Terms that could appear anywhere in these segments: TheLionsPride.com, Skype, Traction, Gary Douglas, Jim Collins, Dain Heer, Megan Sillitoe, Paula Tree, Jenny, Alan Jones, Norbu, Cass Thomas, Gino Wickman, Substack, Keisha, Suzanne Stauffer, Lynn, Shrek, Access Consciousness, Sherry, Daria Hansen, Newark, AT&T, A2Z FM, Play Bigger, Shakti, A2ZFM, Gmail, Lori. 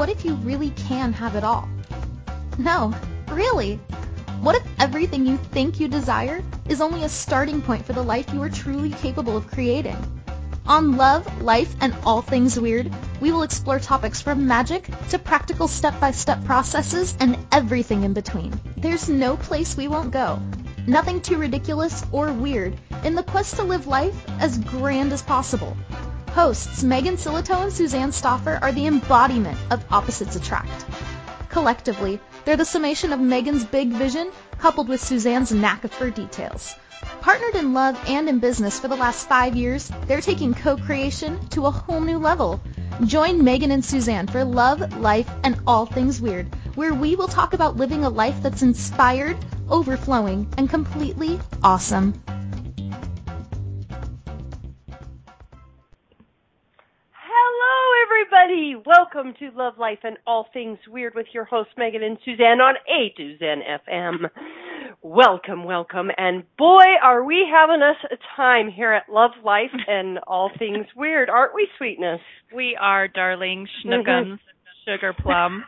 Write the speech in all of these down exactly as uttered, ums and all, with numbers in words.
what if you really can have it all? No, really. What if everything you think you desire is only a starting point for the life you are truly capable of creating? On Love, Life, and All Things Weird, we will explore topics from magic to practical step-by-step processes and everything in between. There's no place we won't go. Nothing too ridiculous or weird in the quest to live life as grand as possible. Hosts Megan Sillitoe and Suzanne Stauffer are the embodiment of Opposites Attract. Collectively, they're the summation of Megan's big vision coupled with Suzanne's knack for details. Partnered in love and in business for the last five years, they're taking co-creation to a whole new level. Join Megan and Suzanne for Love, Life, and All Things Weird, where we will talk about living a life that's inspired, overflowing, and completely awesome. Hello, everybody. Welcome to Love, Life, and All Things Weird with your hosts, Megan and Suzanne on A two Z F M. Welcome, welcome, and boy, are we having us a time here at Love, Life, and All Things Weird, aren't we, sweetness? We are, darling, schnookums, mm-hmm. Sugar plum.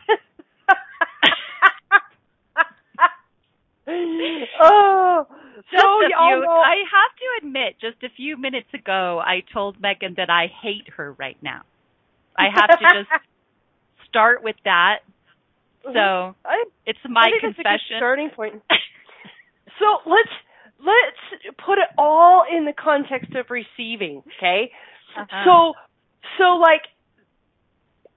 oh, so y'all know. I have to admit, just a few minutes ago, I told Megan that I hate her right now. I have to just start with that, so I, it's my I think confession. That's a good starting point. So let's let's put it all in the context of receiving, okay? Uh-huh. So so like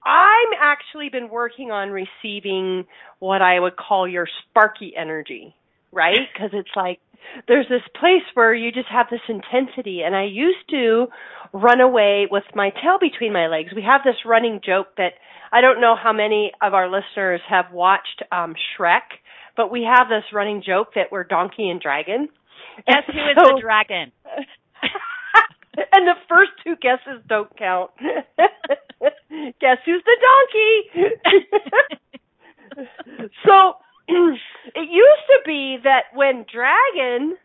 I'm actually been working on receiving what I would call your sparky energy, right? Because it's like there's this place where you just have this intensity, and I used to run away with my tail between my legs. We have this running joke that I don't know how many of our listeners have watched um, Shrek. But we have this running joke that we're donkey and dragon. Guess who so, is the dragon? And the first two guesses don't count. Guess who's the donkey? So it used to be that when dragon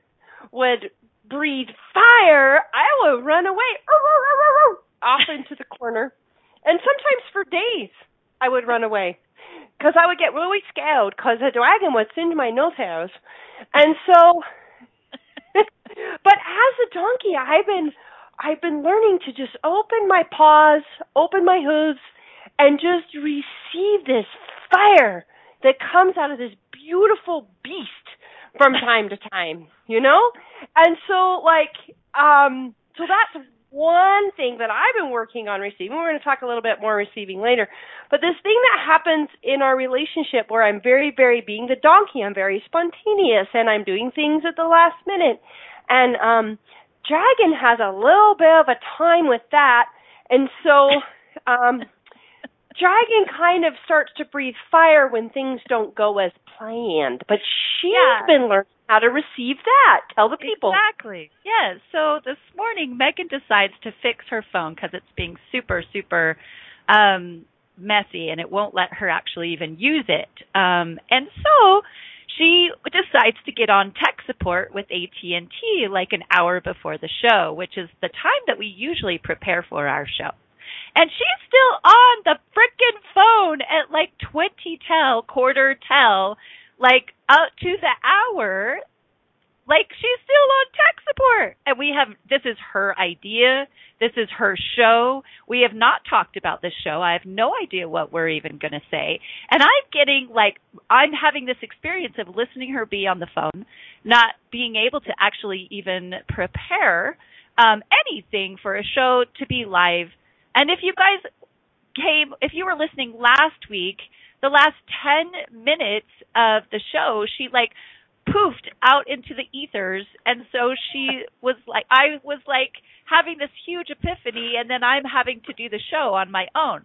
would breathe fire, I would run away off into the corner. And sometimes for days I would run away. Because I would get really scared because a dragon would send my nose hairs. And so, but as a donkey, I've been, I've been learning to just open my paws, open my hooves, and just receive this fire that comes out of this beautiful beast from time to time, you know? And so, like, um, so that's one thing that I've been working on receiving. We're going to talk a little bit more receiving later. But this thing that happens in our relationship where I'm very, very being the donkey, I'm very spontaneous, and I'm doing things at the last minute. And um, dragon has a little bit of a time with that. And so um, dragon kind of starts to breathe fire when things don't go as planned. But she's yeah. been learning how to receive that. Tell the people. Exactly. Yeah. So this morning, Megan decides to fix her phone because it's being super, super um, messy, and it won't let her actually even use it. Um, and so she decides to get on tech support with A T and T like an hour before the show, which is the time that we usually prepare for our show. And she's still on the frickin' phone at like twenty till, quarter till, like out to the hour, like she's still on tech support. And we have, this is her idea. This is her show. We have not talked about this show. I have no idea what we're even going to say. And I'm getting like, I'm having this experience of listening her be on the phone, not being able to actually even prepare um, anything for a show to be live. And if you guys came, if you were listening last week, the last ten minutes of the show, she like poofed out into the ethers. And so she was like, I was like having this huge epiphany, and then I'm having to do the show on my own.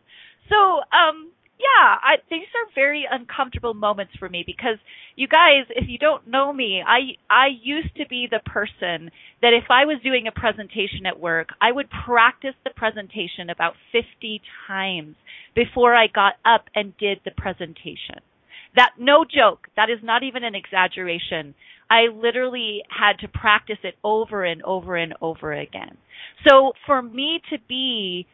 So, um, yeah, I, these are very uncomfortable moments for me because you guys, if you don't know me, I I used to be the person that if I was doing a presentation at work, I would practice the presentation about fifty times before I got up and did the presentation. That, no joke, that is not even an exaggeration. I literally had to practice it over and over and over again. So for me to be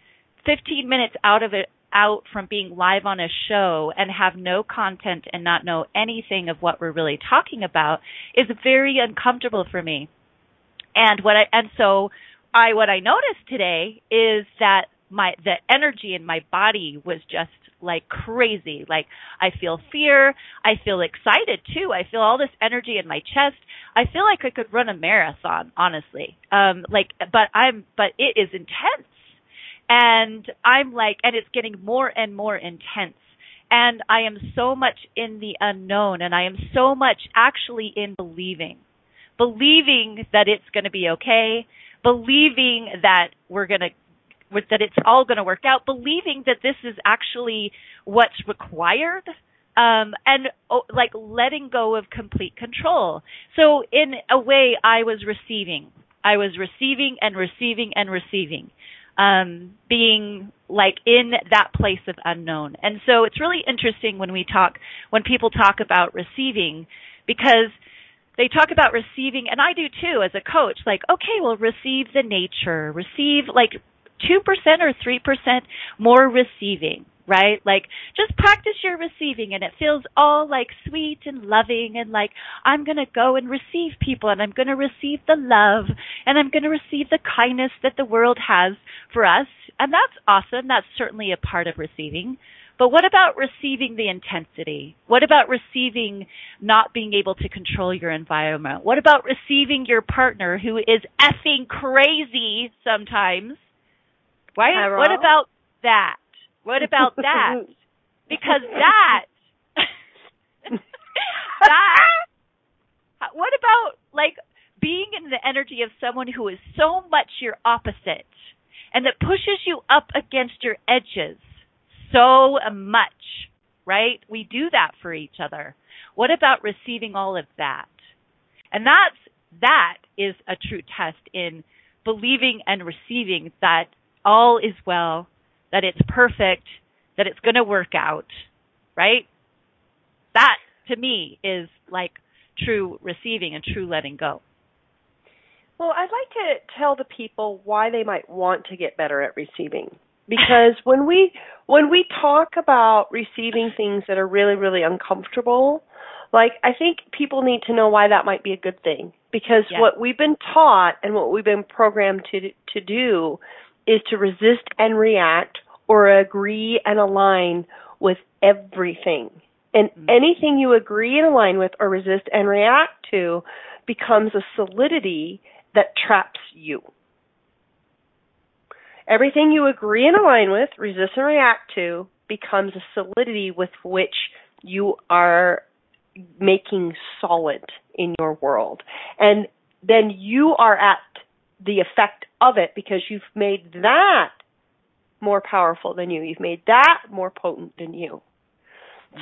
fifteen minutes out of it, out from being live on a show and have no content and not know anything of what we're really talking about is very uncomfortable for me. And what I and so I what I noticed today is that my the energy in my body was just like crazy. Like I feel fear, I feel excited too. I feel all this energy in my chest. I feel like I could run a marathon, honestly. Um, like, but I'm but it is intense. And I'm like, and it's getting more and more intense. And I am so much in the unknown, and I am so much actually in believing, believing that it's going to be okay, believing that we're going to, that it's all going to work out, believing that this is actually what's required, um, and oh, like letting go of complete control. So in a way, I was receiving, I was receiving and receiving and receiving. Um, being like in that place of unknown. And so it's really interesting when we talk, when people talk about receiving, because they talk about receiving, and I do too as a coach, like, okay, well, receive the nature, receive like two percent or three percent more receiving, right? Like just practice your receiving, and it feels all like sweet and loving and like I'm going to go and receive people, and I'm going to receive the love, and I'm going to receive the kindness that the world has for us. And that's awesome. That's certainly a part of receiving. But what about receiving the intensity? What about receiving not being able to control your environment? What about receiving your partner who is effing crazy sometimes? Right? Hello? What about that? What about that? Because that, that, what about like being in the energy of someone who is so much your opposite and that pushes you up against your edges so much, right? We do that for each other. What about receiving all of that? And that's, that is a true test in believing and receiving that all is well, that it's perfect, that it's going to work out, right? That, to me, is like true receiving and true letting go. Well, I'd like to tell the people why they might want to get better at receiving. Because when we when we talk about receiving things that are really, really uncomfortable, like I think people need to know why that might be a good thing. Because yes. What we've been taught and what we've been programmed to to do is to resist and react or agree and align with everything. And mm-hmm. anything you agree and align with or resist and react to becomes a solidity that traps you. Everything you agree and align with, resist and react to, becomes a solidity with which you are making solid in your world. And then you are at the effect of it because you've made that more powerful than you. You've made that more potent than you.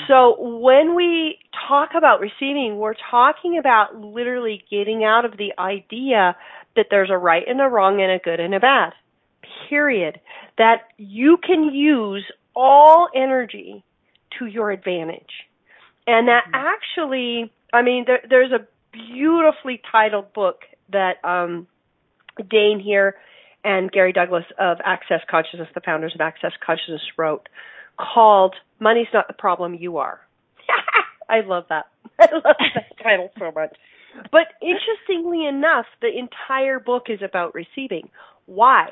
So when we talk about receiving, we're talking about literally getting out of the idea that there's a right and a wrong and a good and a bad, period. That you can use all energy to your advantage. And that actually, I mean, there, there's a beautifully titled book that um, Dain Heer and Gary Douglas of Access Consciousness, the founders of Access Consciousness, wrote, called Money's Not the Problem, You Are. I love that. I love that title so much. But interestingly enough, the entire book is about receiving. Why?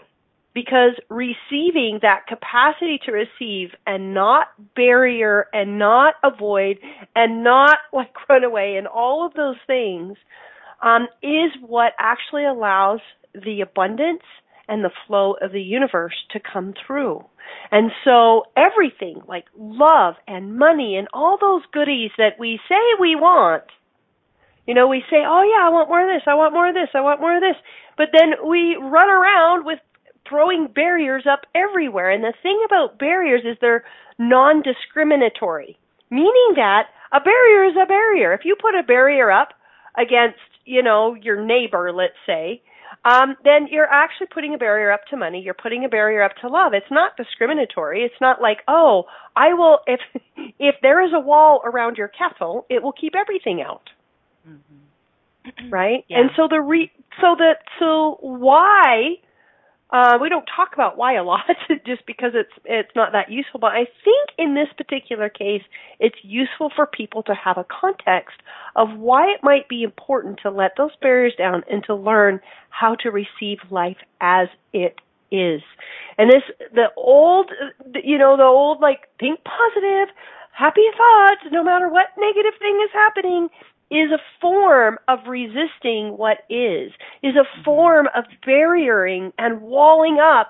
Because receiving, that capacity to receive and not barrier and not avoid and not like run away and all of those things um, is what actually allows the abundance and the flow of the universe to come through. And so everything like love and money and all those goodies that we say we want, you know, we say, oh yeah, I want more of this, I want more of this, I want more of this. But then we run around with throwing barriers up everywhere. And the thing about barriers is they're non-discriminatory, meaning that a barrier is a barrier. If you put a barrier up against, you know, your neighbor, let's say, Um, then you're actually putting a barrier up to money. You're putting a barrier up to love. It's not discriminatory. It's not like, oh, I will, if if there is a wall around your castle, it will keep everything out. Mm-hmm. Right? Yeah. And so the re, so that, so why Uh, we don't talk about why a lot just because it's it's not that useful. But I think in this particular case, it's useful for people to have a context of why it might be important to let those barriers down and to learn how to receive life as it is. And this, the old, you know, the old, like, think positive, happy thoughts, no matter what negative thing is happening, is a form of resisting what is, is a form of barriering and walling up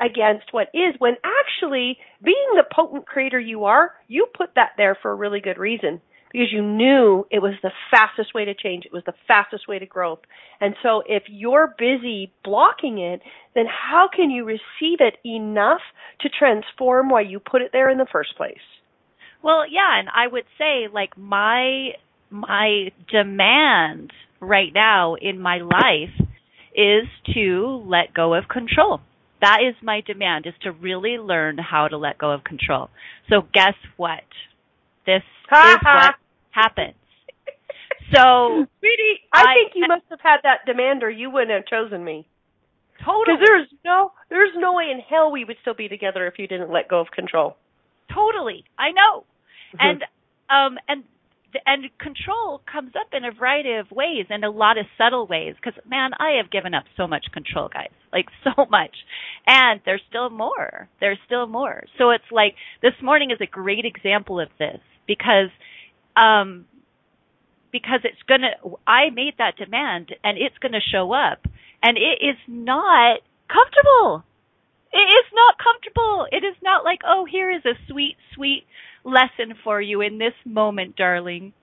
against what is, when actually, being the potent creator you are, you put that there for a really good reason, because you knew it was the fastest way to change, it was the fastest way to growth. And so if you're busy blocking it, then how can you receive it enough to transform why you put it there in the first place? Well, yeah, and I would say, like, my... my demand right now in my life is to let go of control. That is my demand, is to really learn how to let go of control. So guess what? This is what happens. So, sweetie, I, I think you must have had that demand or you wouldn't have chosen me. Totally. Because there's no, there's no way in hell we would still be together if you didn't let go of control. Totally. I know. Mm-hmm. And, um, and, And control comes up in a variety of ways and a lot of subtle ways because, man, I have given up so much control, guys, like so much. And there's still more. There's still more. So it's like this morning is a great example of this because um, because it's going to – I made that demand and it's going to show up. And it is not comfortable. It is not comfortable. It is not like, oh, here is a sweet, sweet – lesson for you in this moment, darling.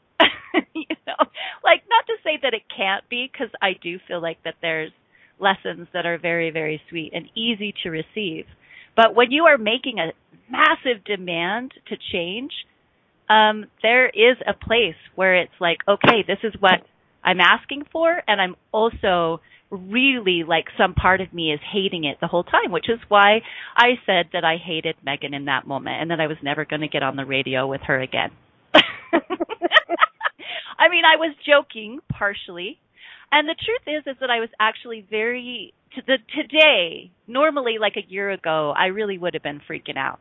You know, like, not to say that it can't be, because I do feel like that there's lessons that are very, very sweet and easy to receive. But when you are making a massive demand to change, um, there is a place where it's like, okay, this is what I'm asking for, and I'm also really, like, some part of me is hating it the whole time, which is why I said that I hated Megan in that moment and that I was never going to get on the radio with her again. I mean, I was joking partially. And the truth is, is that I was actually very, to the, today, normally like a year ago, I really would have been freaking out.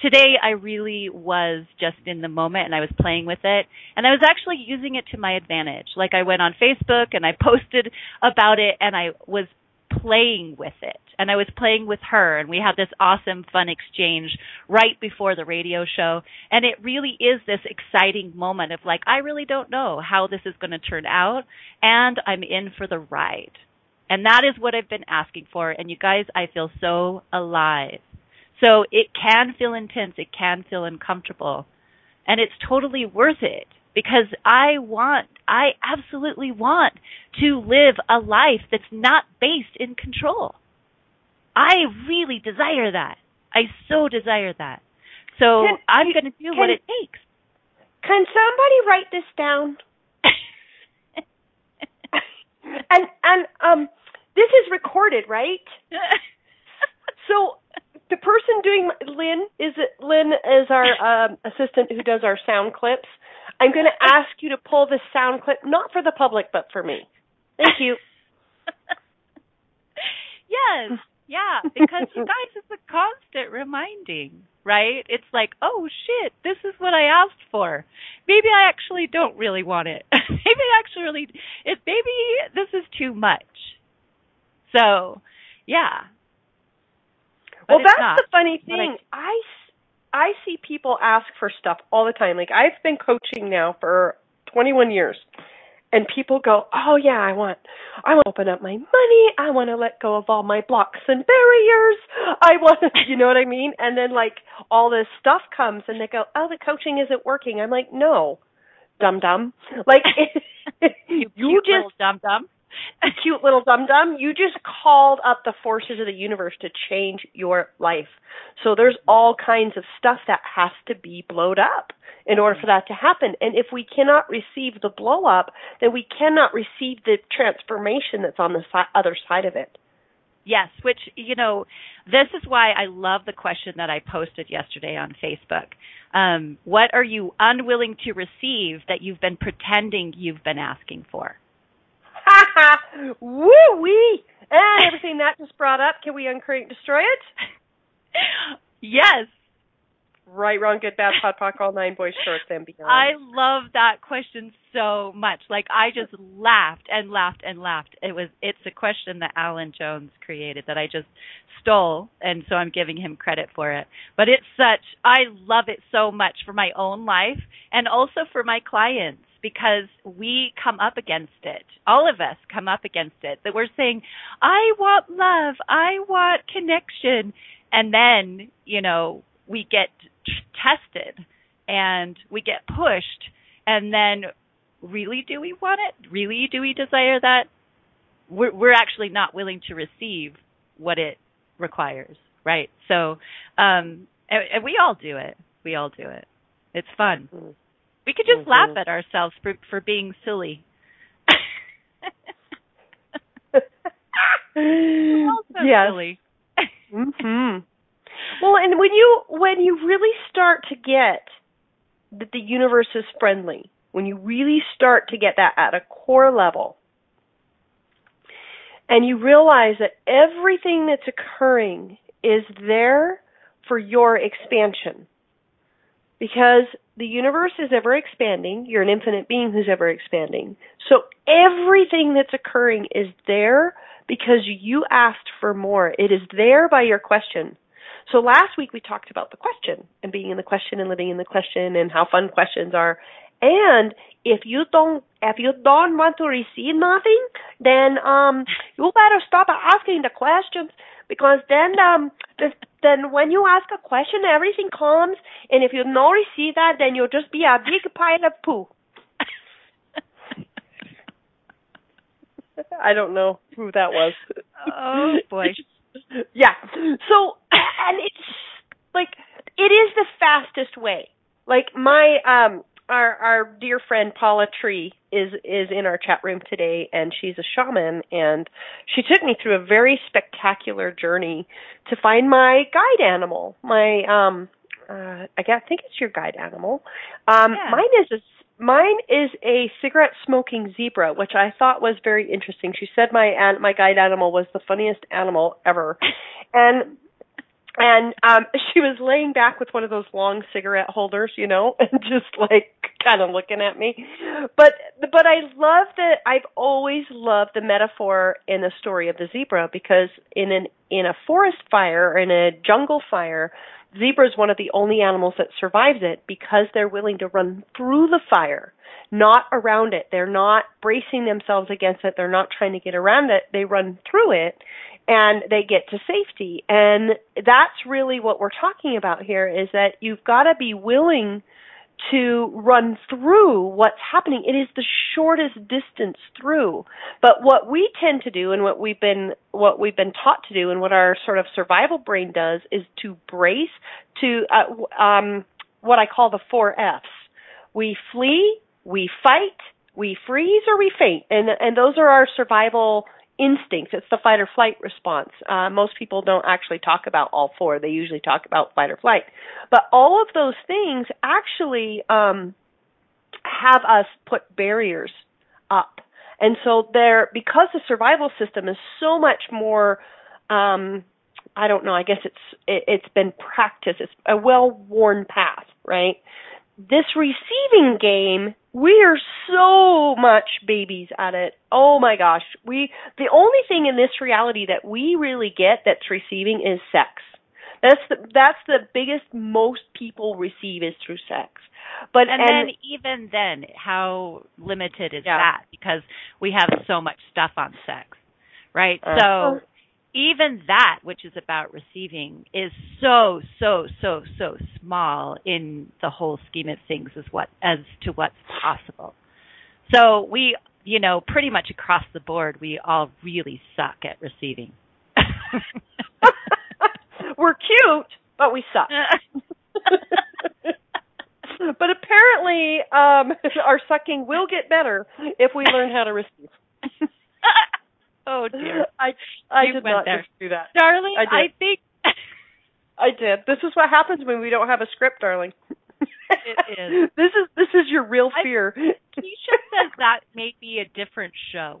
Today, I really was just in the moment, and I was playing with it, and I was actually using it to my advantage. Like, I went on Facebook, and I posted about it, and I was playing with it, and I was playing with her, and we had this awesome, fun exchange right before the radio show, and it really is this exciting moment of, like, I really don't know how this is going to turn out, and I'm in for the ride. And that is what I've been asking for, and you guys, I feel so alive. So it can feel intense, it can feel uncomfortable, and it's totally worth it because I want, I absolutely want to live a life that's not based in control. I really desire that. I so desire that. So can, I'm going to do can, what it takes. Can somebody write this down? and and um, this is recorded, right? So. The person doing Lynn is it, Lynn is our um, assistant who does our sound clips. I'm going to ask you to pull this sound clip, not for the public, but for me. Thank you. Yes, yeah, because you guys, it's a constant reminding, right? It's like, oh shit, this is what I asked for. Maybe I actually don't really want it. maybe I actually, it maybe this is too much. So, yeah. But well, that's not. The funny thing. I, I see people ask for stuff all the time. Like, I've been coaching now for twenty-one years, and people go, oh, yeah, I want I want to open up my money. I want to let go of all my blocks and barriers. I want to, you know what I mean? And then, like, all this stuff comes, and they go, oh, the coaching isn't working. I'm like, no, dum-dum. Like, it, you, you just little dum-dum. A cute little dum-dum, you just called up the forces of the universe to change your life. So there's all kinds of stuff that has to be blowed up in order for that to happen. And if we cannot receive the blow-up, then we cannot receive the transformation that's on the si- other side of it. Yes, which, you know, this is why I love the question that I posted yesterday on Facebook. Um, what are you unwilling to receive that you've been pretending you've been asking for? Woo-wee! And everything that just brought up, can we uncreate, destroy it? Yes. Right, wrong, good, bad, pod, poc, all nine, boys, shorts, and beyond. I love that question so much. Like, I just laughed and laughed and laughed. It was, it's a question that Alan Jones created that I just stole, and so I'm giving him credit for it. But it's such, I love it so much for my own life and also for my clients, because we come up against it. All of us come up against it. That we're saying, I want love, I want connection. And then, you know, we get tested and we get pushed, and then really do we want it? Really do we desire that? We're, we're actually not willing to receive what it requires, right? So um, and, and we all do it. We all do it. It's fun. Mm-hmm. We could just mm-hmm. laugh at ourselves for, for being silly. We're all so yes. silly. Mm-hmm. Well, and when you when you really start to get that the universe is friendly, when you really start to get that at a core level, and you realize that everything that's occurring is there for your expansion, because the universe is ever expanding, you're an infinite being who's ever expanding. So everything that's occurring is there because you asked for more. It is there by your question. So last week we talked about the question and being in the question and living in the question and how fun questions are. And if you don't, if you don't want to receive nothing, then um, you better stop asking the questions, because then um, then when you ask a question, everything comes. And if you don't receive that, then you'll just be a big pile of poo. I don't know who that was. Oh boy. Yeah. So, and it's like, it is the fastest way. Like my, um, our, our dear friend Paula Tree is, is in our chat room today, and she's a shaman, and she took me through a very spectacular journey to find my guide animal. My, um, uh, I guess, I think it's your guide animal. Um, yeah. mine is a, mine is a cigarette smoking zebra, which I thought was very interesting. She said my, an, my guide animal was the funniest animal ever. And, And um, she was laying back with one of those long cigarette holders, you know, and just like kind of looking at me. But but I love that. I've always loved the metaphor in the story of the zebra, because in an in a forest fire or in a jungle fire, zebra is one of the only animals that survives it, because they're willing to run through the fire, not around it. They're not bracing themselves against it. They're not trying to get around it. They run through it. And they get to safety. And that's really what we're talking about here, is that you've got to be willing to run through what's happening. It is the shortest distance through. But what we tend to do, and what we've been what we've been taught to do, and what our sort of survival brain does, is to brace to uh, um, what I call the four F's. We flee, we fight, we freeze, or we faint. And and those are our survival instincts. It's the fight or flight response. Uh, most people don't actually talk about all four. They usually talk about fight or flight. But all of those things actually um, have us put barriers up. And so they're, because the survival system is so much more, um, I don't know, I guess it's it, it's been practiced. It's a well-worn path, right? This receiving game, we are so much babies at it. Oh my gosh. We, the only thing in this reality that we really get that's receiving is sex. That's the, that's the biggest most people receive is through sex. But And, and then even then, how limited is yeah. that? Because we have so much stuff on sex, right? Uh-huh. So even that, which is about receiving, is so, so, so, so small in the whole scheme of things as what as to what's possible. So we, you know, pretty much across the board, we all really suck at receiving. We're cute, but we suck. But apparently um, our sucking will get better if we learn how to receive. Oh dear! I I you did not there. Just do that, darling. I, I think I did. This is what happens when we don't have a script, darling. It is. This is this is your real fear. I, Keisha says that may be a different show.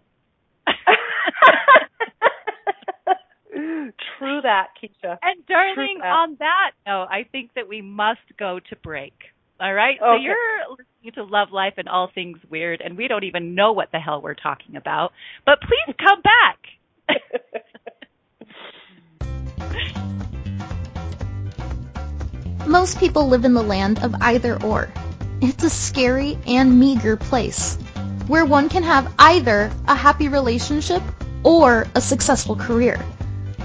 True that, Keisha. And darling, that. on that note, I think that we must go to break. All right? Okay. So you're listening to Love Life and All Things Weird, and we don't even know what the hell we're talking about. But please come back. Most people live in the land of either or. It's a scary and meager place where one can have either a happy relationship or a successful career,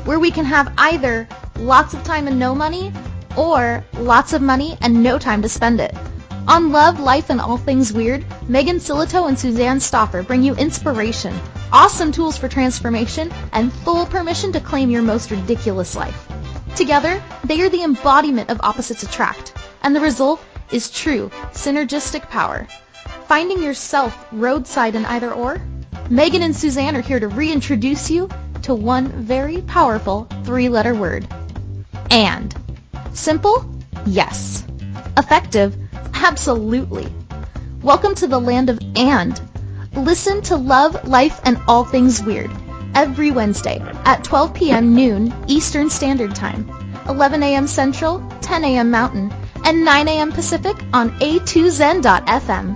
where we can have either lots of time and no money or lots of money and no time to spend it. On Love, Life, and All Things Weird, Megan Sillitoe and Suzanne Stauffer bring you inspiration, awesome tools for transformation, and full permission to claim your most ridiculous life. Together, they are the embodiment of opposites attract, and the result is true synergistic power. Finding yourself roadside in either or? Megan and Suzanne are here to reintroduce you to one very powerful three-letter word. And. Simple? Yes. Effective? Absolutely. Welcome to the land of and. Listen to Love, Life, and All Things Weird every Wednesday at twelve p.m. noon Eastern Standard Time, eleven a.m. Central, ten a.m. Mountain, and nine a.m. Pacific on A two Z F M.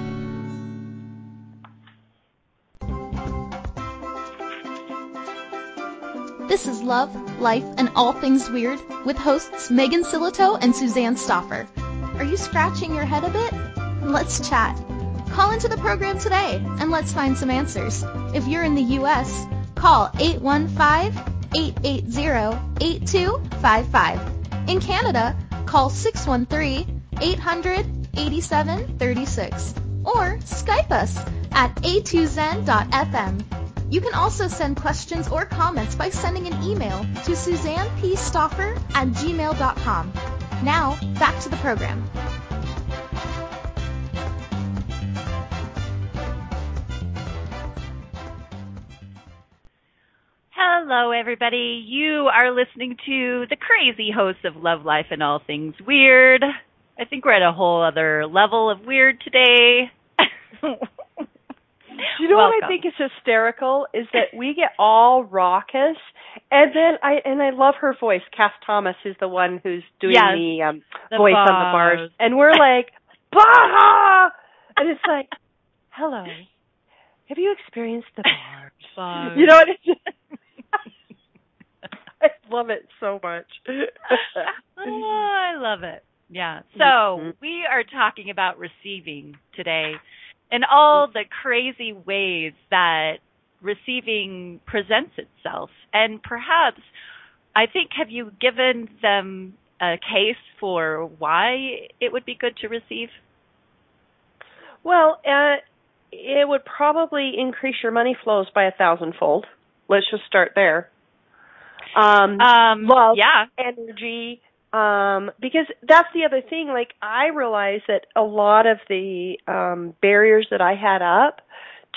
This is Love, Life, and All Things Weird with hosts Megan Sillitoe and Suzanne Stauffer. Are you scratching your head a bit? Let's chat. Call into the program today and let's find some answers. If you're in the U S, call eight one five, eight eight zero, eight two five five. In Canada, call six one three, eight hundred, eighty-seven thirty-six or Skype us at A two Z F M. You can also send questions or comments by sending an email to suzanne p stauffer at gmail dot com. Now, back to the program. Hello, everybody. You are listening to the crazy hosts of Love, Life, and All Things Weird. I think we're at a whole other level of weird today. You know Welcome. What I think is hysterical is that we get all raucous, and then I and I love her voice. Cass Thomas is the one who's doing yes, the, um, the voice bars. on the bars, and we're like, bah! And it's like, hello, have you experienced the bars? Bars. You know what? It's just, I love it so much. Oh, I love it. Yeah. So mm-hmm. we are talking about receiving today. And all the crazy ways that receiving presents itself. And perhaps, I think, have you given them a case for why it would be good to receive? Well, uh, it would probably increase your money flows by a thousandfold. Let's just start there. Um, um, love, yeah. energy. Um, because that's the other thing, like I realize that a lot of the um, barriers that I had up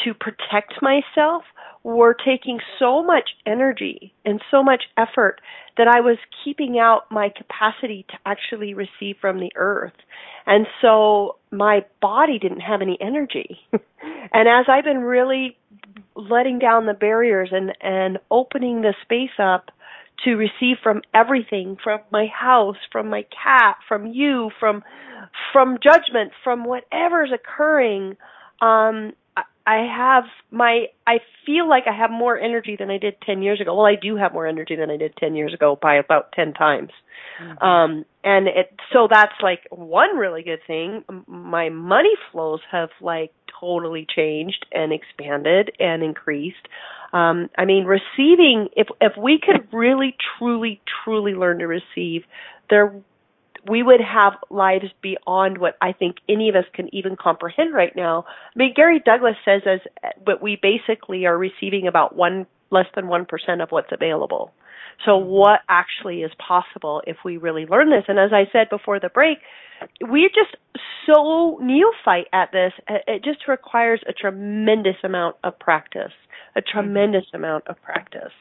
to protect myself were taking so much energy and so much effort that I was keeping out my capacity to actually receive from the earth. And so my body didn't have any energy. And as I've been really letting down the barriers and, and opening the space up to receive from everything, from my house, from my cat, from you, from from judgment, from whatever's occurring. Um, I have my, I feel like I have more energy than I did ten years ago. Well, I do have more energy than I did ten years ago by about ten times. Mm-hmm. Um, and it, so that's like one really good thing. My money flows have like totally changed and expanded and increased. Um, I mean, receiving, if, if we could really, truly, truly learn to receive, there we would have lives beyond what I think any of us can even comprehend right now. I mean, Gary Douglas says as but we basically are receiving about one less than one percent of what's available. So what actually is possible if we really learn this? And as I said before the break, we're just so neophyte at this. It just requires a tremendous amount of practice, a tremendous mm-hmm. amount of practice.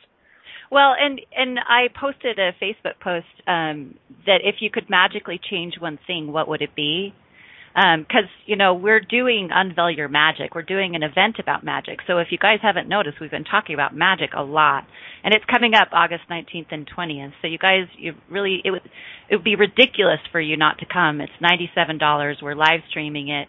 Well, and, and I posted a Facebook post um, that if you could magically change one thing, what would it be? Because, um, you know, we're doing Unveil Your Magic. We're doing an event about magic. So if you guys haven't noticed, we've been talking about magic a lot. And it's coming up August nineteenth and twentieth. So you guys, you really, it would, it would be ridiculous for you not to come. It's ninety-seven dollars. We're live streaming it.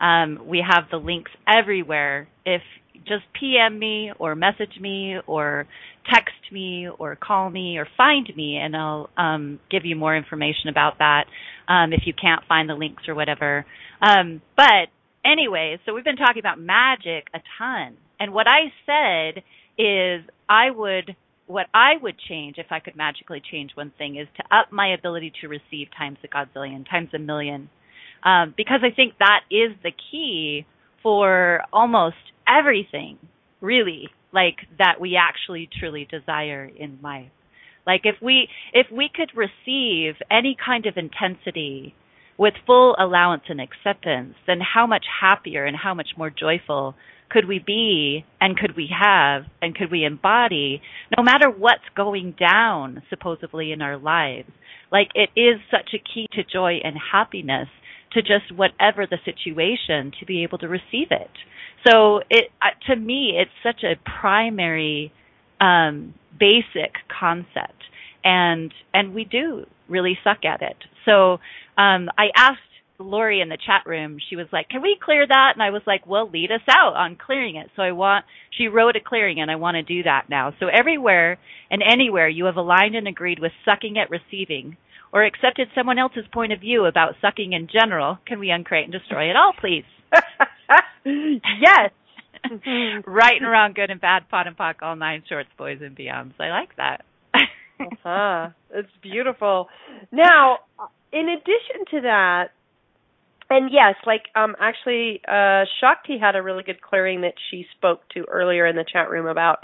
Um, we have the links everywhere. If just P M me or message me or text me or call me or find me, and I'll um, give you more information about that um, if you can't find the links or whatever. Um, but anyway, so we've been talking about magic a ton. And what I said is I would, what I would change if I could magically change one thing is to up my ability to receive times a godzillion, times a million. Um, because I think that is the key for almost everything, really, like that we actually truly desire in life. Like if we if we could receive any kind of intensity with full allowance and acceptance, then how much happier and how much more joyful could we be, and could we have, and could we embody, no matter what's going down supposedly in our lives. Like it is such a key to joy and happiness, to just whatever the situation, to be able to receive it. So it uh, to me, it's such a primary, um, basic concept, and and we do really suck at it. So um, I asked Lori in the chat room. She was like, "Can we clear that?" And I was like, "Well, lead us out on clearing it." So I want. She wrote a clearing, and I want to do that now. So everywhere and anywhere you have aligned and agreed with sucking at receiving, or accepted someone else's point of view about sucking in general, can we uncreate and destroy it all, please? Yes. Right and wrong, good and bad, pot and pock, all nine shorts, boys and beyonds. I like that. Uh-huh. It's beautiful. Now, in addition to that, and yes, like um, actually uh, Shakti had a really good clearing that she spoke to earlier in the chat room about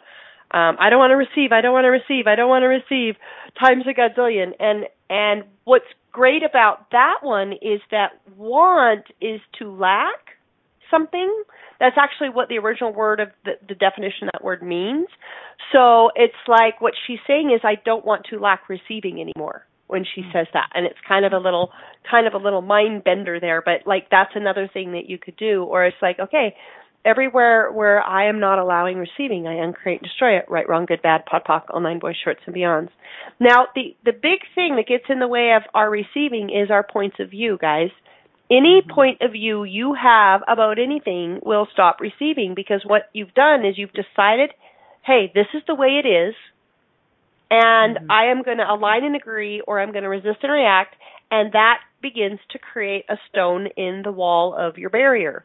um, I don't want to receive, I don't want to receive, I don't want to receive, times a godzillion. And And what's great about that one is that want is to lack something. That's actually what the original word of the, the definition of that word means. So it's like what she's saying is I don't want to lack receiving anymore when she says that. And it's kind of a little kind of a little mind bender there, but like that's another thing that you could do. Or it's like, okay, everywhere where I am not allowing receiving, I uncreate and destroy it. Right, wrong, good, bad, pot, pock, all nine boys, shorts, and beyonds. Now, the, the big thing that gets in the way of our receiving is our points of view, guys. Any mm-hmm. point of view you have about anything will stop receiving, because what you've done is you've decided, hey, this is the way it is, and mm-hmm. I am going to align and agree, or I'm going to resist and react, and that begins to create a stone in the wall of your barrier.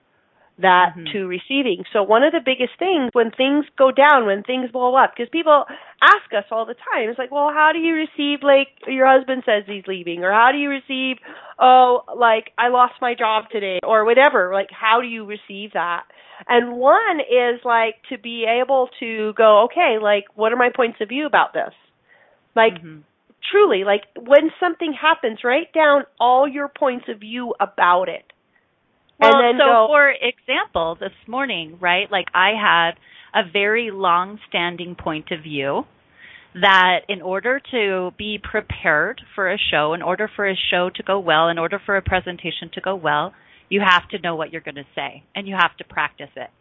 That mm-hmm. to receiving. So one of the biggest things when things go down, when things blow up, because people ask us all the time, it's like, well, how do you receive, like, your husband says he's leaving, or how do you receive, oh, like, I lost my job today, or whatever, like, how do you receive that? And one is, like, to be able to go, okay, like, what are my points of view about this? Like, mm-hmm. truly, like, when something happens, write down all your points of view about it. Well, so go. For example, this morning, right, like I had a very long-standing point of view that in order to be prepared for a show, in order for a show to go well, in order for a presentation to go well, you have to know what you're going to say, and you have to practice it,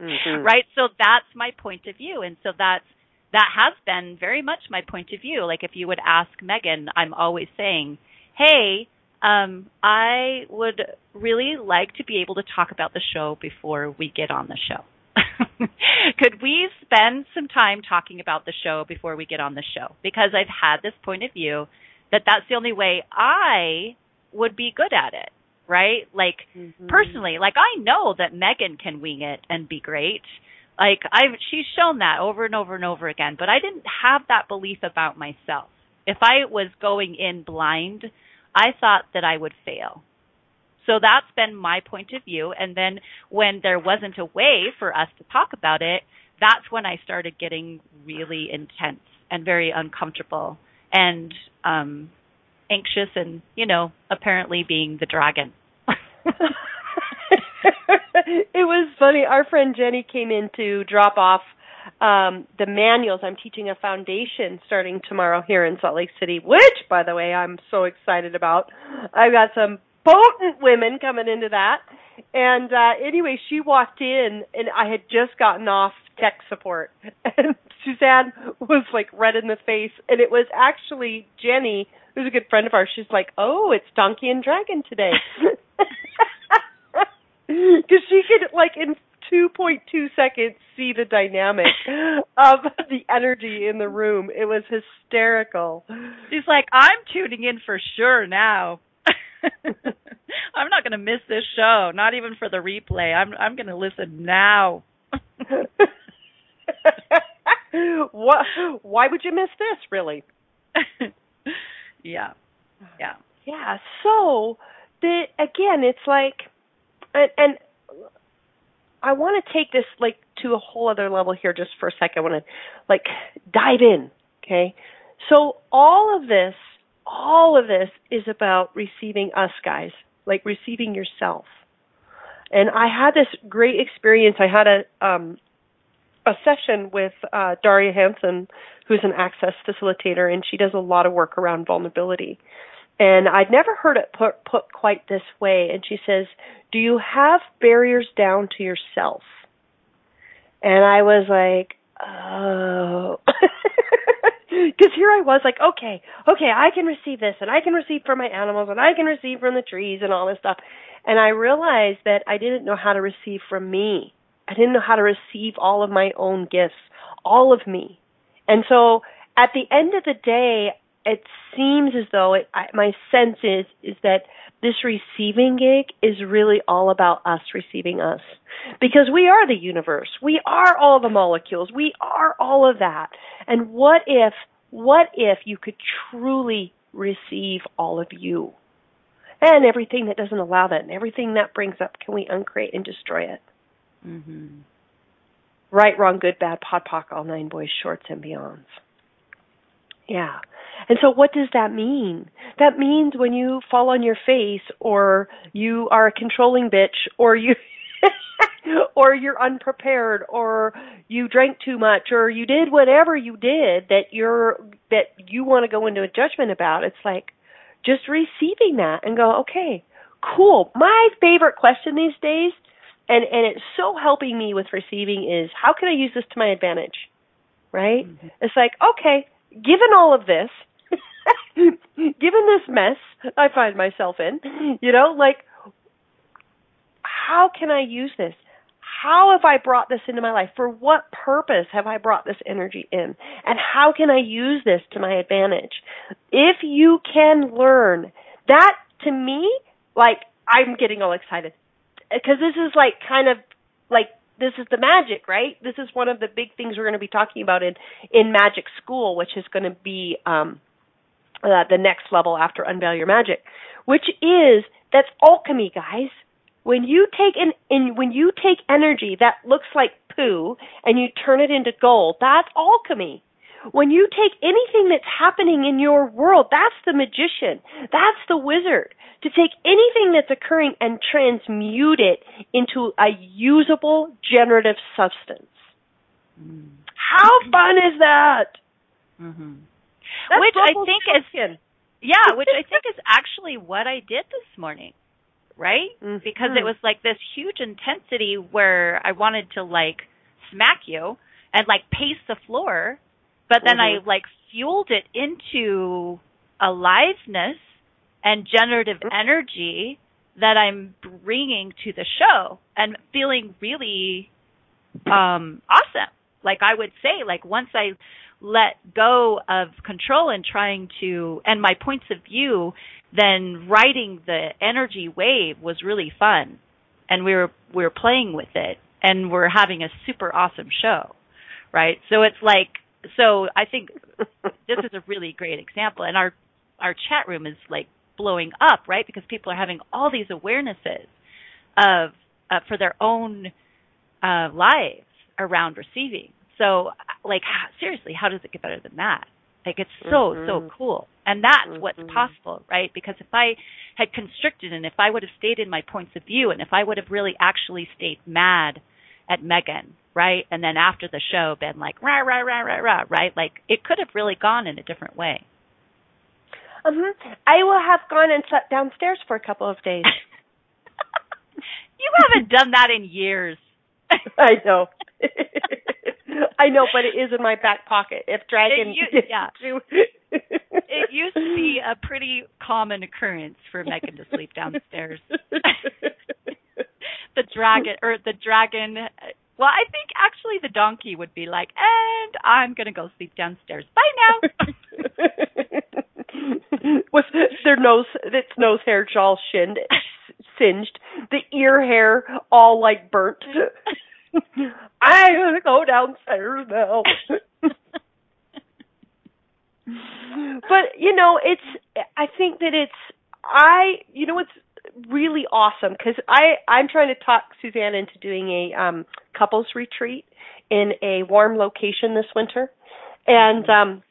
mm-hmm. right? So that's my point of view, and so that's that has been very much my point of view. Like if you would ask Megan, I'm always saying, hey, um, I would really like to be able to talk about the show before we get on the show. Could we spend some time talking about the show before we get on the show? Because I've had this point of view that that's the only way I would be good at it, right? Like mm-hmm. personally, like I know that Megan can wing it and be great. Like I've, she's shown that over and over and over again, but I didn't have that belief about myself. If I was going in blind, I thought that I would fail. So that's been my point of view. And then when there wasn't a way for us to talk about it, that's when I started getting really intense and very uncomfortable and um, anxious and, you know, apparently being the dragon. It was funny. Our friend Jenny came in to drop off um, the manuals. I'm teaching a foundation starting tomorrow here in Salt Lake City, which, by the way, I'm so excited about. I've got some potent women coming into that. And uh, anyway, she walked in, and I had just gotten off tech support. And Suzanne was, like, red in the face. And it was actually Jenny, who's a good friend of ours. She's like, oh, it's Donkey and Dragon today. Because she could, like, in two point two seconds see the dynamic of the energy in the room. It was hysterical. She's like, I'm tuning in for sure now. I'm not going to miss this show, not even for the replay. I'm I'm going to listen now. What, why would you miss this, really? Yeah. Yeah. Yeah. So, the, again, it's like... And, and I want to take this like to a whole other level here just for a second. I want to like dive in, okay? So all of this, all of this is about receiving us, guys, like receiving yourself. And I had this great experience. I had a um, a session with uh, Daria Hansen, who's an access facilitator, and she does a lot of work around vulnerability. And I'd never heard it put, put quite this way. And she says, do you have barriers down to yourself? And I was like, oh. Because here I was like, okay, okay, I can receive this. And I can receive from my animals. And I can receive from the trees and all this stuff. And I realized that I didn't know how to receive from me. I didn't know how to receive all of my own gifts, all of me. And so at the end of the day, it seems as though it, I, my sense is is that this receiving gig is really all about us receiving us, because we are the universe. We are all the molecules. We are all of that. And what if, what if you could truly receive all of you and everything that doesn't allow that and everything that brings up? Can we uncreate and destroy it? Mm-hmm. Right, wrong, good, bad, pod, poc, all nine boys, shorts, and beyonds. Yeah. And so what does that mean? That means when you fall on your face or you are a controlling bitch or you or you're unprepared or you drank too much or you did whatever you did that you're that you want to go into a judgment about, it's like just receiving that and go, okay, cool. My favorite question these days, and, and it's so helping me with receiving, is how can I use this to my advantage? Right? Mm-hmm. It's like, okay. Given all of this, given this mess I find myself in, you know, like, how can I use this? How have I brought this into my life? For what purpose have I brought this energy in? And how can I use this to my advantage? If you can learn that, to me, like, I'm getting all excited because this is like kind of like, this is the magic, right? This is one of the big things we're going to be talking about in, in Magic School, which is going to be um, uh, the next level after Unveil Your Magic, which is, that's alchemy, guys. When you take an, in, when you take energy that looks like poo and you turn it into gold, that's alchemy. When you take anything that's happening in your world, that's the magician. That's the wizard. To take anything that's occurring and transmute it into a usable, generative substance. Mm. How fun is that? Mm-hmm. Which I think chicken. is yeah, which I think is actually what I did this morning, right? Mm-hmm. Because it was like this huge intensity where I wanted to like smack you and like pace the floor. But then mm-hmm. I like fueled it into aliveness and generative energy that I'm bringing to the show and feeling really um, awesome. Like I would say, like once I let go of control and trying to, and my points of view, then riding the energy wave was really fun. And we were, we were playing with it and we're having a super awesome show, right? So it's like, so I think this is a really great example. And our, our chat room is like blowing up, right? Because people are having all these awarenesses of, uh, for their own uh, lives around receiving. So like, seriously, how does it get better than that? Like it's so, mm-hmm. so cool. And that's mm-hmm. what's possible, right? Because if I had constricted and if I would have stayed in my points of view and if I would have really actually stayed mad at Megan, right? And then after the show been like, rah, rah, rah, rah, rah, right? Like it could have really gone in a different way. Uh-huh. I will have gone and slept downstairs for a couple of days. You haven't done that in years. I know. I know, but it is in my back pocket. If Dragon... It used, yeah. It used to be a pretty common occurrence for Megan to sleep downstairs. The dragon, or the dragon... Well, I think actually the donkey would be like, and I'm going to go sleep downstairs. Bye now. With their nose, its nose hair's all shinned, singed. The ear hair all like burnt. I'm going to go downstairs now. But, you know, it's, I think that it's, I, you know, it's really awesome because I, I'm trying to talk Suzanne into doing a um, couples retreat in a warm location this winter. And um,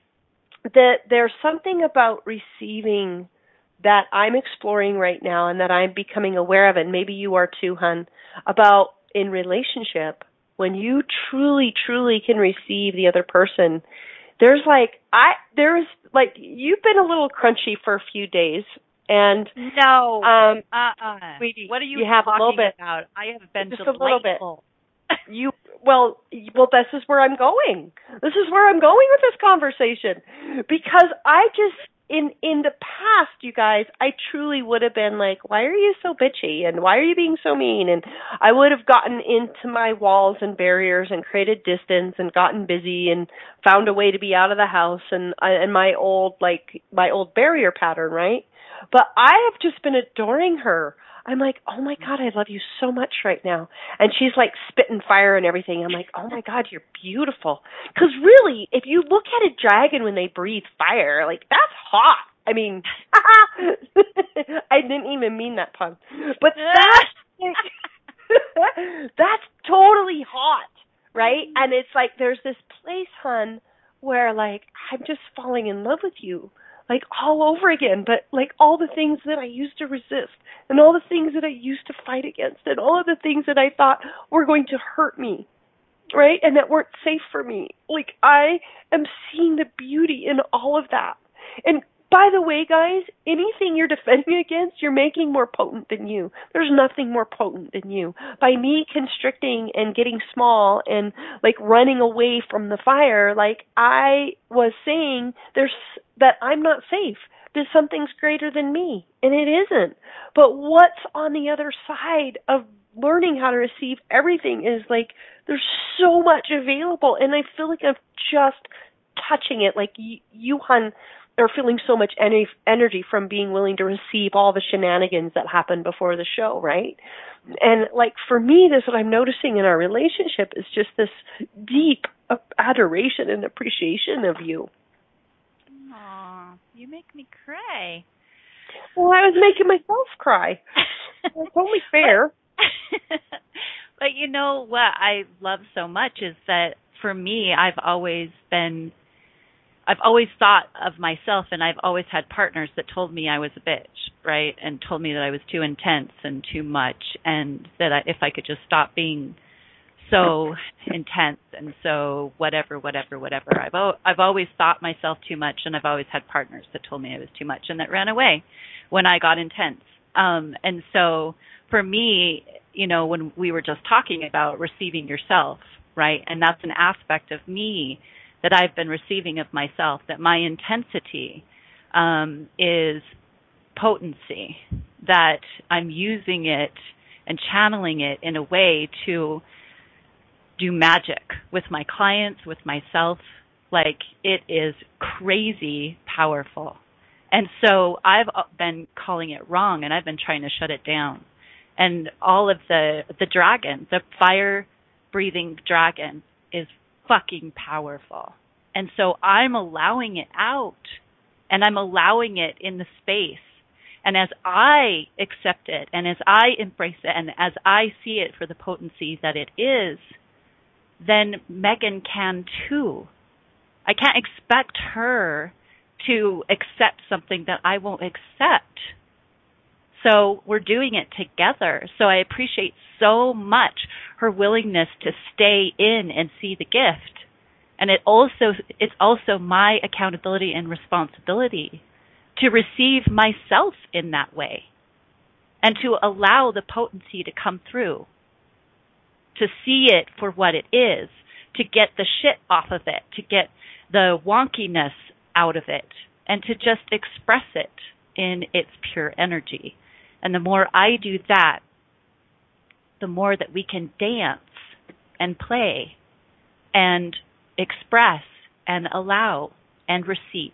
the, there's something about receiving that I'm exploring right now and that I'm becoming aware of, and maybe you are too, hun, about in relationship, when you truly, truly can receive the other person, there's like, I, there's like, you've been a little crunchy for a few days and. No. Um, uh-uh. Sweetie, what are you, you have talking a little bit, about? I have been just delightful. A little bit. You, well, well, this is where I'm going. This is where I'm going with this conversation because I just, In in the past, you guys, I truly would have been like, why are you so bitchy and why are you being so mean? And I would have gotten into my walls and barriers and created distance and gotten busy and found a way to be out of the house and and my old like my old barrier pattern, right? But I have just been adoring her. I'm like, oh, my God, I love you so much right now. And she's like spitting fire and everything. I'm like, oh, my God, you're beautiful. Because really, if you look at a dragon when they breathe fire, like that's hot. I mean, I didn't even mean that pun. But that's, that's totally hot, right? And it's like there's this place, hun, where like I'm just falling in love with you. Like all over again, but like all the things that I used to resist and all the things that I used to fight against and all of the things that I thought were going to hurt me, right? And that weren't safe for me. Like I am seeing the beauty in all of that. And by the way, guys, anything you're defending against, you're making more potent than you. There's nothing more potent than you. By me constricting and getting small and like running away from the fire, like I was saying, there's that I'm not safe. There's something's greater than me, and it isn't. But what's on the other side of learning how to receive everything is like there's so much available, and I feel like I'm just touching it. Like you, you hun, are feeling so much en- energy from being willing to receive all the shenanigans that happened before the show, right? And like for me, this what I'm noticing in our relationship is just this deep adoration and appreciation of you. Aw, you make me cry. Well, I was making myself cry. It's only fair. But, but you know what I love so much is that for me, I've always been, I've always thought of myself, and I've always had partners that told me I was a bitch, right? And told me that I was too intense and too much, and that I, if I could just stop being so intense and so whatever, whatever, whatever. I've o- I've always thought myself too much, and I've always had partners that told me I was too much and that ran away when I got intense. Um, and so for me, you know, when we were just talking about receiving yourself, right? And that's an aspect of me that I've been receiving of myself, that my intensity um, is potency, that I'm using it and channeling it in a way to do magic with my clients, with myself. Like, it is crazy powerful. And so I've been calling it wrong, and I've been trying to shut it down. And all of the, the dragon, the fire-breathing dragon, is fucking powerful. And so I'm allowing it out, and I'm allowing it in the space. And as I accept it, and as I embrace it, and as I see it for the potency that it is, then Megan can too. I can't expect her to accept something that I won't accept. So we're doing it together. So I appreciate so much her willingness to stay in and see the gift. And it also it's also my accountability and responsibility to receive myself in that way and to allow the potency to come through, to see it for what it is, to get the shit off of it, to get the wonkiness out of it, and to just express it in its pure energy. And the more I do that, the more that we can dance and play and express and allow and receive.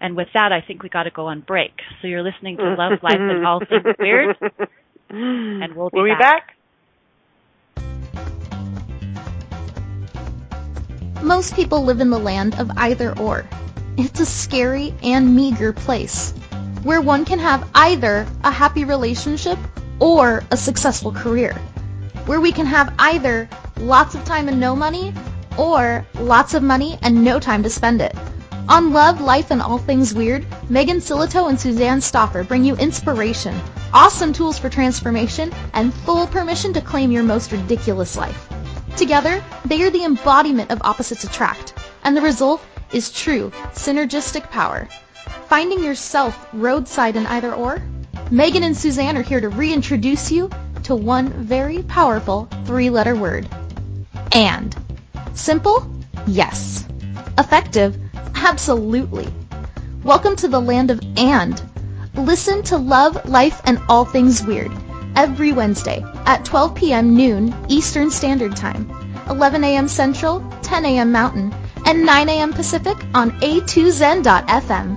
And with that, I think we got to go on break. So you're listening to Love, Life, and All Things Weird, and we'll be we'll back. Be back. Most people live in the land of either or. It's a scary and meager place, where one can have either a happy relationship or a successful career, where we can have either lots of time and no money, or lots of money and no time to spend it. On Love, Life, and All Things Weird, Megan Sillitoe and Suzanne Stauffer bring you inspiration, awesome tools for transformation, and full permission to claim your most ridiculous life. Together, they are the embodiment of opposites attract, and the result is true synergistic power. Finding yourself roadside in either or? Megan and Suzanne are here to reintroduce you to one very powerful three-letter word. And. Simple? Yes. Effective? Absolutely. Welcome to the land of and. Listen to Love, Life, and All Things Weird every Wednesday at twelve p.m. noon Eastern Standard Time, eleven a.m. Central, ten a.m. Mountain, and nine a.m. Pacific on A two Z F M.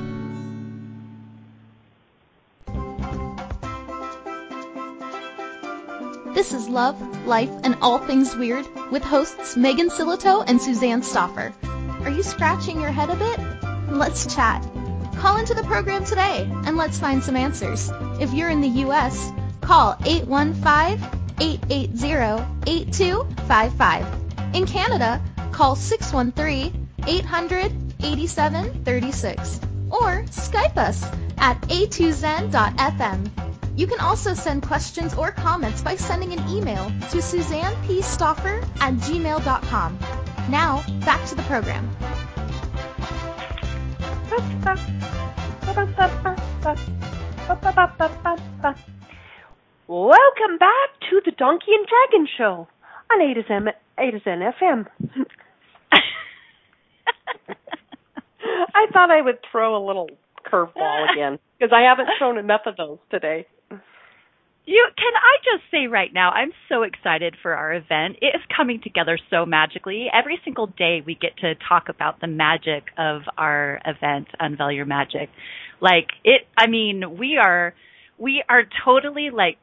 This is Love, Life, and All Things Weird with hosts Megan Sillitoe and Suzanne Stauffer. Are you scratching your head a bit? Let's chat. Call into the program today and let's find some answers. If you're in the U S, call eight one five, eight eight zero, eight two five five. In Canada, call six one three, eight hundred, eighty-seven thirty-six. Or Skype us at A two Z F M. You can also send questions or comments by sending an email to Suzanne P Stauffer at gmail dot com. Now, back to the program. Welcome back to the Donkey and Dragon Show on A to Z F M. I thought I would throw a little curveball again. because I haven't thrown enough of those today. You can I just say right now, I'm so excited for our event. It is coming together so magically. Every single day we get to talk about the magic of our event, Unveil Your Magic. Like it, I mean, we are, we are totally like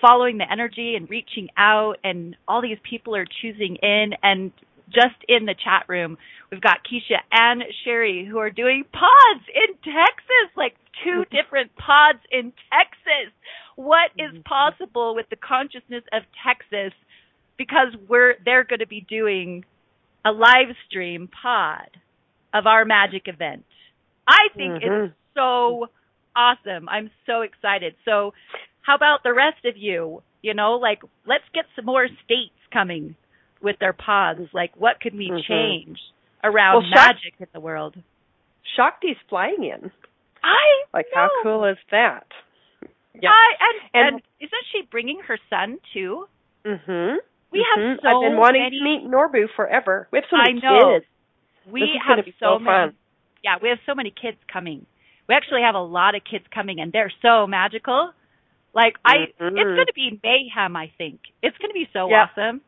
following the energy and reaching out, and all these people are choosing in. And just in the chat room, we've got Keisha and Sherry who are doing pods in Texas, like two different pods in Texas. What is possible with the consciousness of Texas? Because we're they're going to be doing a live stream pod of our magic event. I think mm-hmm. it's so awesome. I'm so excited. So how about the rest of you? You know, like, let's get some more states coming with their pods. Like, what could we mm-hmm. change around well, magic Shak- in the world? Shakti's flying in. I Like, know. How cool is that? Yeah. I, and, and, and isn't she bringing her son, too? Mm-hmm. We mm-hmm. have so I've been wanting many... to meet Norbu forever. We have so many I know. kids. We this have be so, so many. Fun. Yeah, we have so many kids coming. We actually have a lot of kids coming, and they're so magical. Like, I, mm-hmm. it's going to be mayhem, I think. It's going to be so yeah. awesome.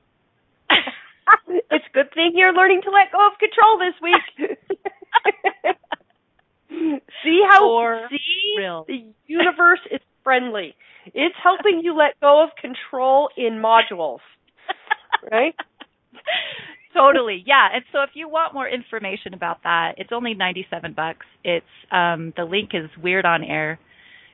It's a good thing you're learning to let go of control this week. See how For see real. The universe is friendly. It's helping you let go of control in modules, right? Totally, yeah. And so if you want more information about that, it's only ninety-seven bucks. It's um, the link is Weird on Air.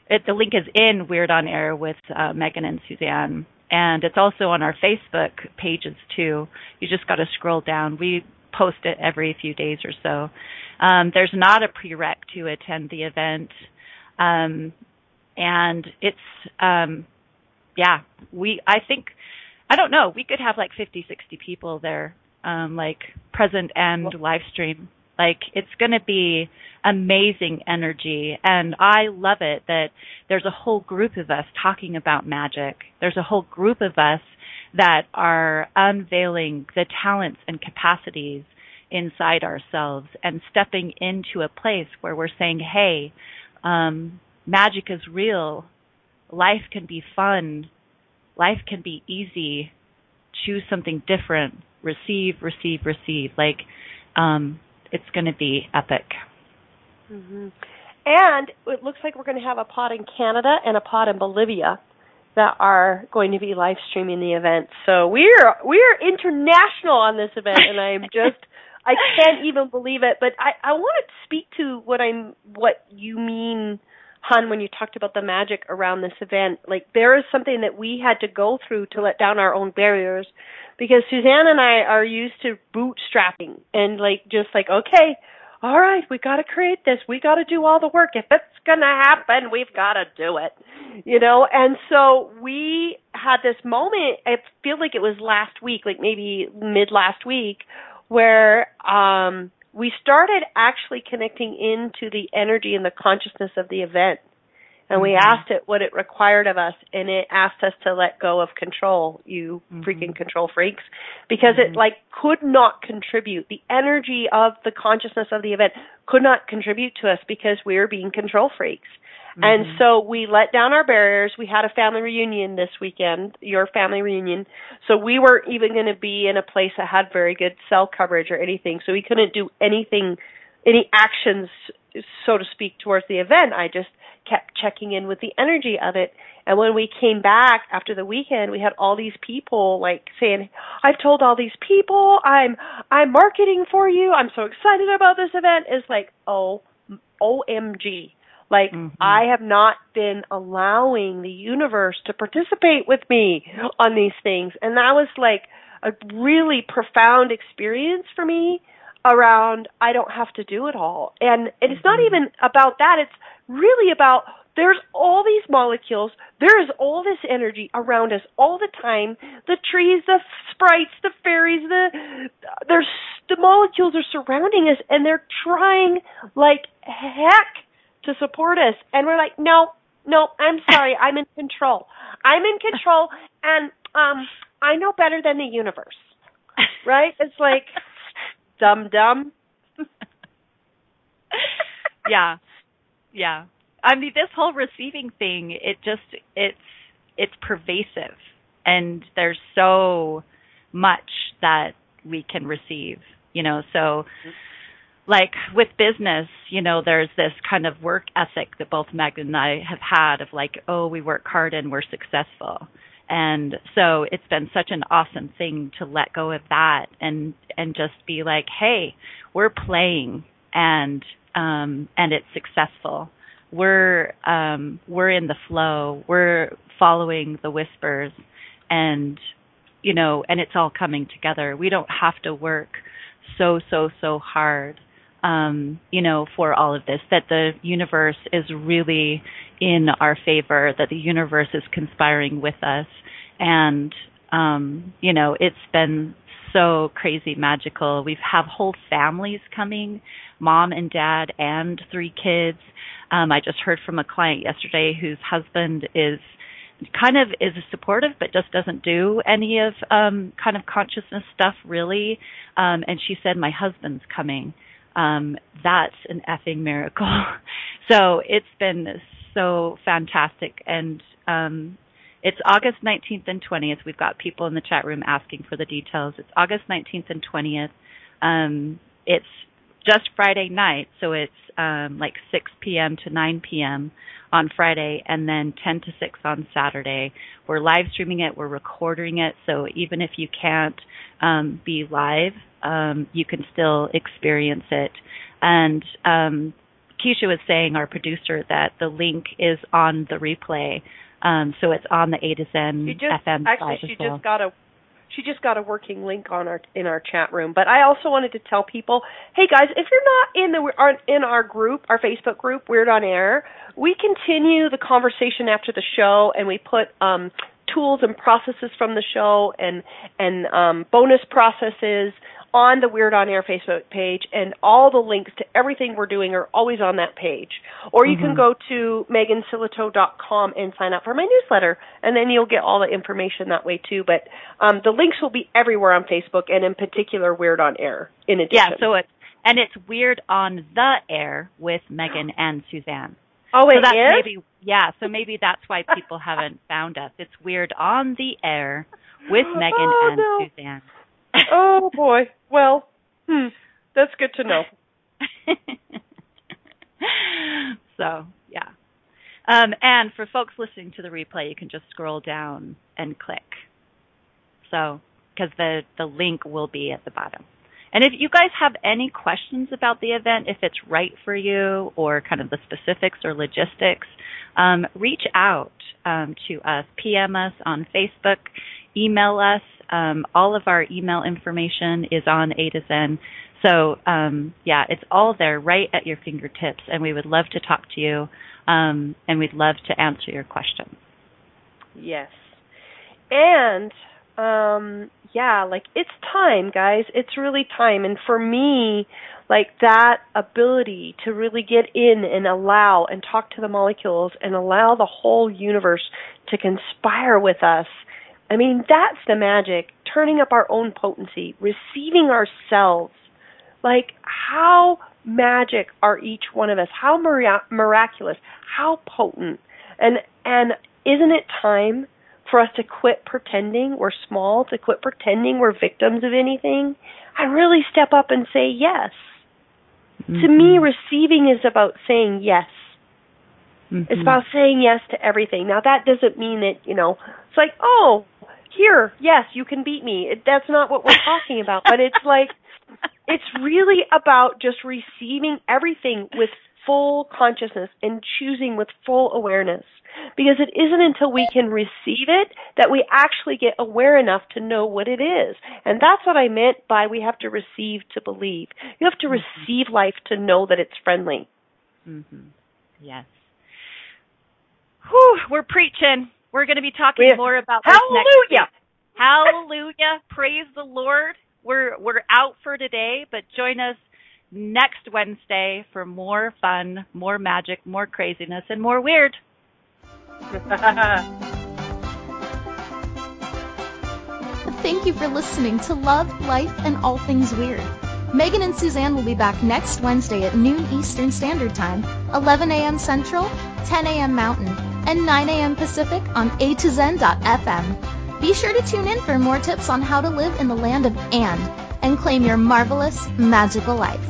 It, the link is in Weird on Air with uh, Megan and Suzanne. And it's also on our Facebook pages, too. You just got to scroll down. We post it every few days or so. Um, there's not a prereq to attend the event. Um, and it's, um, yeah, we, I think, I don't know, we could have like fifty, sixty people there, um, like present and live stream. Like, it's going to be amazing energy, and I love it that there's a whole group of us talking about magic. There's a whole group of us that are unveiling the talents and capacities inside ourselves and stepping into a place where we're saying, hey, um, magic is real. Life can be fun. Life can be easy. Choose something different. Receive, receive, receive. Like, um... it's going to be epic. Mm-hmm. And it looks like we're going to have a pod in Canada and a pod in Bolivia that are going to be live streaming the event. So we're we're international on this event, and I'm just I can't even believe it. But I, I want to speak to what I'm what you mean, Han, when you talked about the magic around this event. Like, there is something that we had to go through to let down our own barriers, because Suzanne and I are used to bootstrapping and like just like, okay, all right, we got to create this. We got to do all the work. If it's going to happen, we've got to do it, you know? And so we had this moment, I feel like it was last week, like maybe mid last week, where um, we started actually connecting into the energy and the consciousness of the event. And we asked it what it required of us, and it asked us to let go of control, you mm-hmm. freaking control freaks, because mm-hmm. it, like, could not contribute. The energy of the consciousness of the event could not contribute to us because we were being control freaks. Mm-hmm. And so we let down our barriers. We had a family reunion this weekend, your family reunion, so we weren't even going to be in a place that had very good cell coverage or anything, so we couldn't do anything, any actions, so to speak, towards the event. I just kept checking in with the energy of it. And when we came back after the weekend, we had all these people like saying, I've told all these people, I'm I'm marketing for you. I'm so excited about this event. It's like, oh, O M G. Like, mm-hmm. I have not been allowing the universe to participate with me on these things. And that was like a really profound experience for me around I don't have to do it all. And it's mm-hmm. not even about that. It's really about there's all these molecules, there is all this energy around us all the time, the trees, the sprites, the fairies, the there's the molecules are surrounding us, and they're trying like heck to support us, and we're like, no, no, I'm sorry, I'm in control. I'm in control, and um, I know better than the universe, right? It's like, dumb, dumb. Yeah. Yeah, I mean, this whole receiving thing, it just, it's, it's pervasive, and there's so much that we can receive, you know, so like with business, you know, there's this kind of work ethic that both Megan and I have had of like, oh, we work hard and we're successful. And so it's been such an awesome thing to let go of that and, and just be like, hey, we're playing and, um, and it's successful. We're, um, we're in the flow. We're following the whispers and, you know, and it's all coming together. We don't have to work so, so, so hard, um, you know, for all of this, that the universe is really in our favor, that the universe is conspiring with us. And, um, you know, it's been so crazy magical. We've have whole families coming, mom and dad and three kids. Um, I just heard from a client yesterday whose husband is kind of is supportive, but just doesn't do any of um, kind of consciousness stuff really. Um, and she said, my husband's coming. Um, that's an effing miracle. So it's been so fantastic. And um, it's August nineteenth and twentieth. We've got people in the chat room asking for the details. It's August nineteenth and twentieth. Um, it's just Friday night, so it's um, like six p.m. to nine p.m. on Friday, and then ten to six on Saturday. We're live streaming it. We're recording it. So even if you can't um, be live, um, you can still experience it. And um, Keisha was saying, our producer, that the link is on the replay. Um, so it's on the A to Z F M site as well. Actually, she just got a... She just got a working link on our in our chat room. But I also wanted to tell people, hey guys, if you're not in the in our group, our Facebook group, Weird on Air, we continue the conversation after the show, and we put um, tools and processes from the show and and um, bonus processes on the Weird on Air Facebook page, and all the links to everything we're doing are always on that page. Or you mm-hmm. can go to megan sillitoe dot com and sign up for my newsletter, and then you'll get all the information that way too. But um, the links will be everywhere on Facebook, and in particular, Weird on Air in addition. Yeah, so it's, and it's Weird on the Air with Megan and Suzanne. Oh, it so that's is? Maybe, yeah, so maybe that's why people haven't found us. It's Weird on the Air with Megan oh, and no. Suzanne. Oh, boy. Well, hmm, that's good to know. So, yeah. Um, and for folks listening to the replay, you can just scroll down and click. So, because the, the link will be at the bottom. And if you guys have any questions about the event, if it's right for you or kind of the specifics or logistics, um, reach out um, to us, P M us on Facebook, email us. Um, all of our email information is on A to Zen. So, um, yeah, it's all there right at your fingertips, and we would love to talk to you, um, and we'd love to answer your questions. Yes. And, um, yeah, like, it's time, guys. It's really time. And for me, like, that ability to really get in and allow and talk to the molecules and allow the whole universe to conspire with us, I mean, that's the magic, turning up our own potency, receiving ourselves. Like, how magic are each one of us? How mir- miraculous, how potent. And and isn't it time for us to quit pretending we're small, to quit pretending we're victims of anything, and really step up and say yes? Mm-hmm. To me, receiving is about saying yes. Mm-hmm. It's about saying yes to everything. Now, that doesn't mean that, you know, it's like, oh, here, yes, you can beat me. It, that's not what we're talking about. But it's like, it's really about just receiving everything with full consciousness and choosing with full awareness. Because it isn't until we can receive it that we actually get aware enough to know what it is. And that's what I meant by we have to receive to believe. You have to mm-hmm. receive life to know that it's friendly. Mm-hmm. Yes. Whew, we're preaching. We're going to be talking yeah. more about this Hallelujah. Next week. Hallelujah. Praise the Lord. We're we're out for today, but join us next Wednesday for more fun, more magic, more craziness, and more weird. Thank you for listening to Love, Life, and All Things Weird. Megan and Suzanne will be back next Wednesday at noon Eastern Standard Time, eleven a.m. Central, ten a.m. Mountain, and nine a.m. Pacific on A two Z F M. Be sure to tune in for more tips on how to live in the land of and and claim your marvelous, magical life.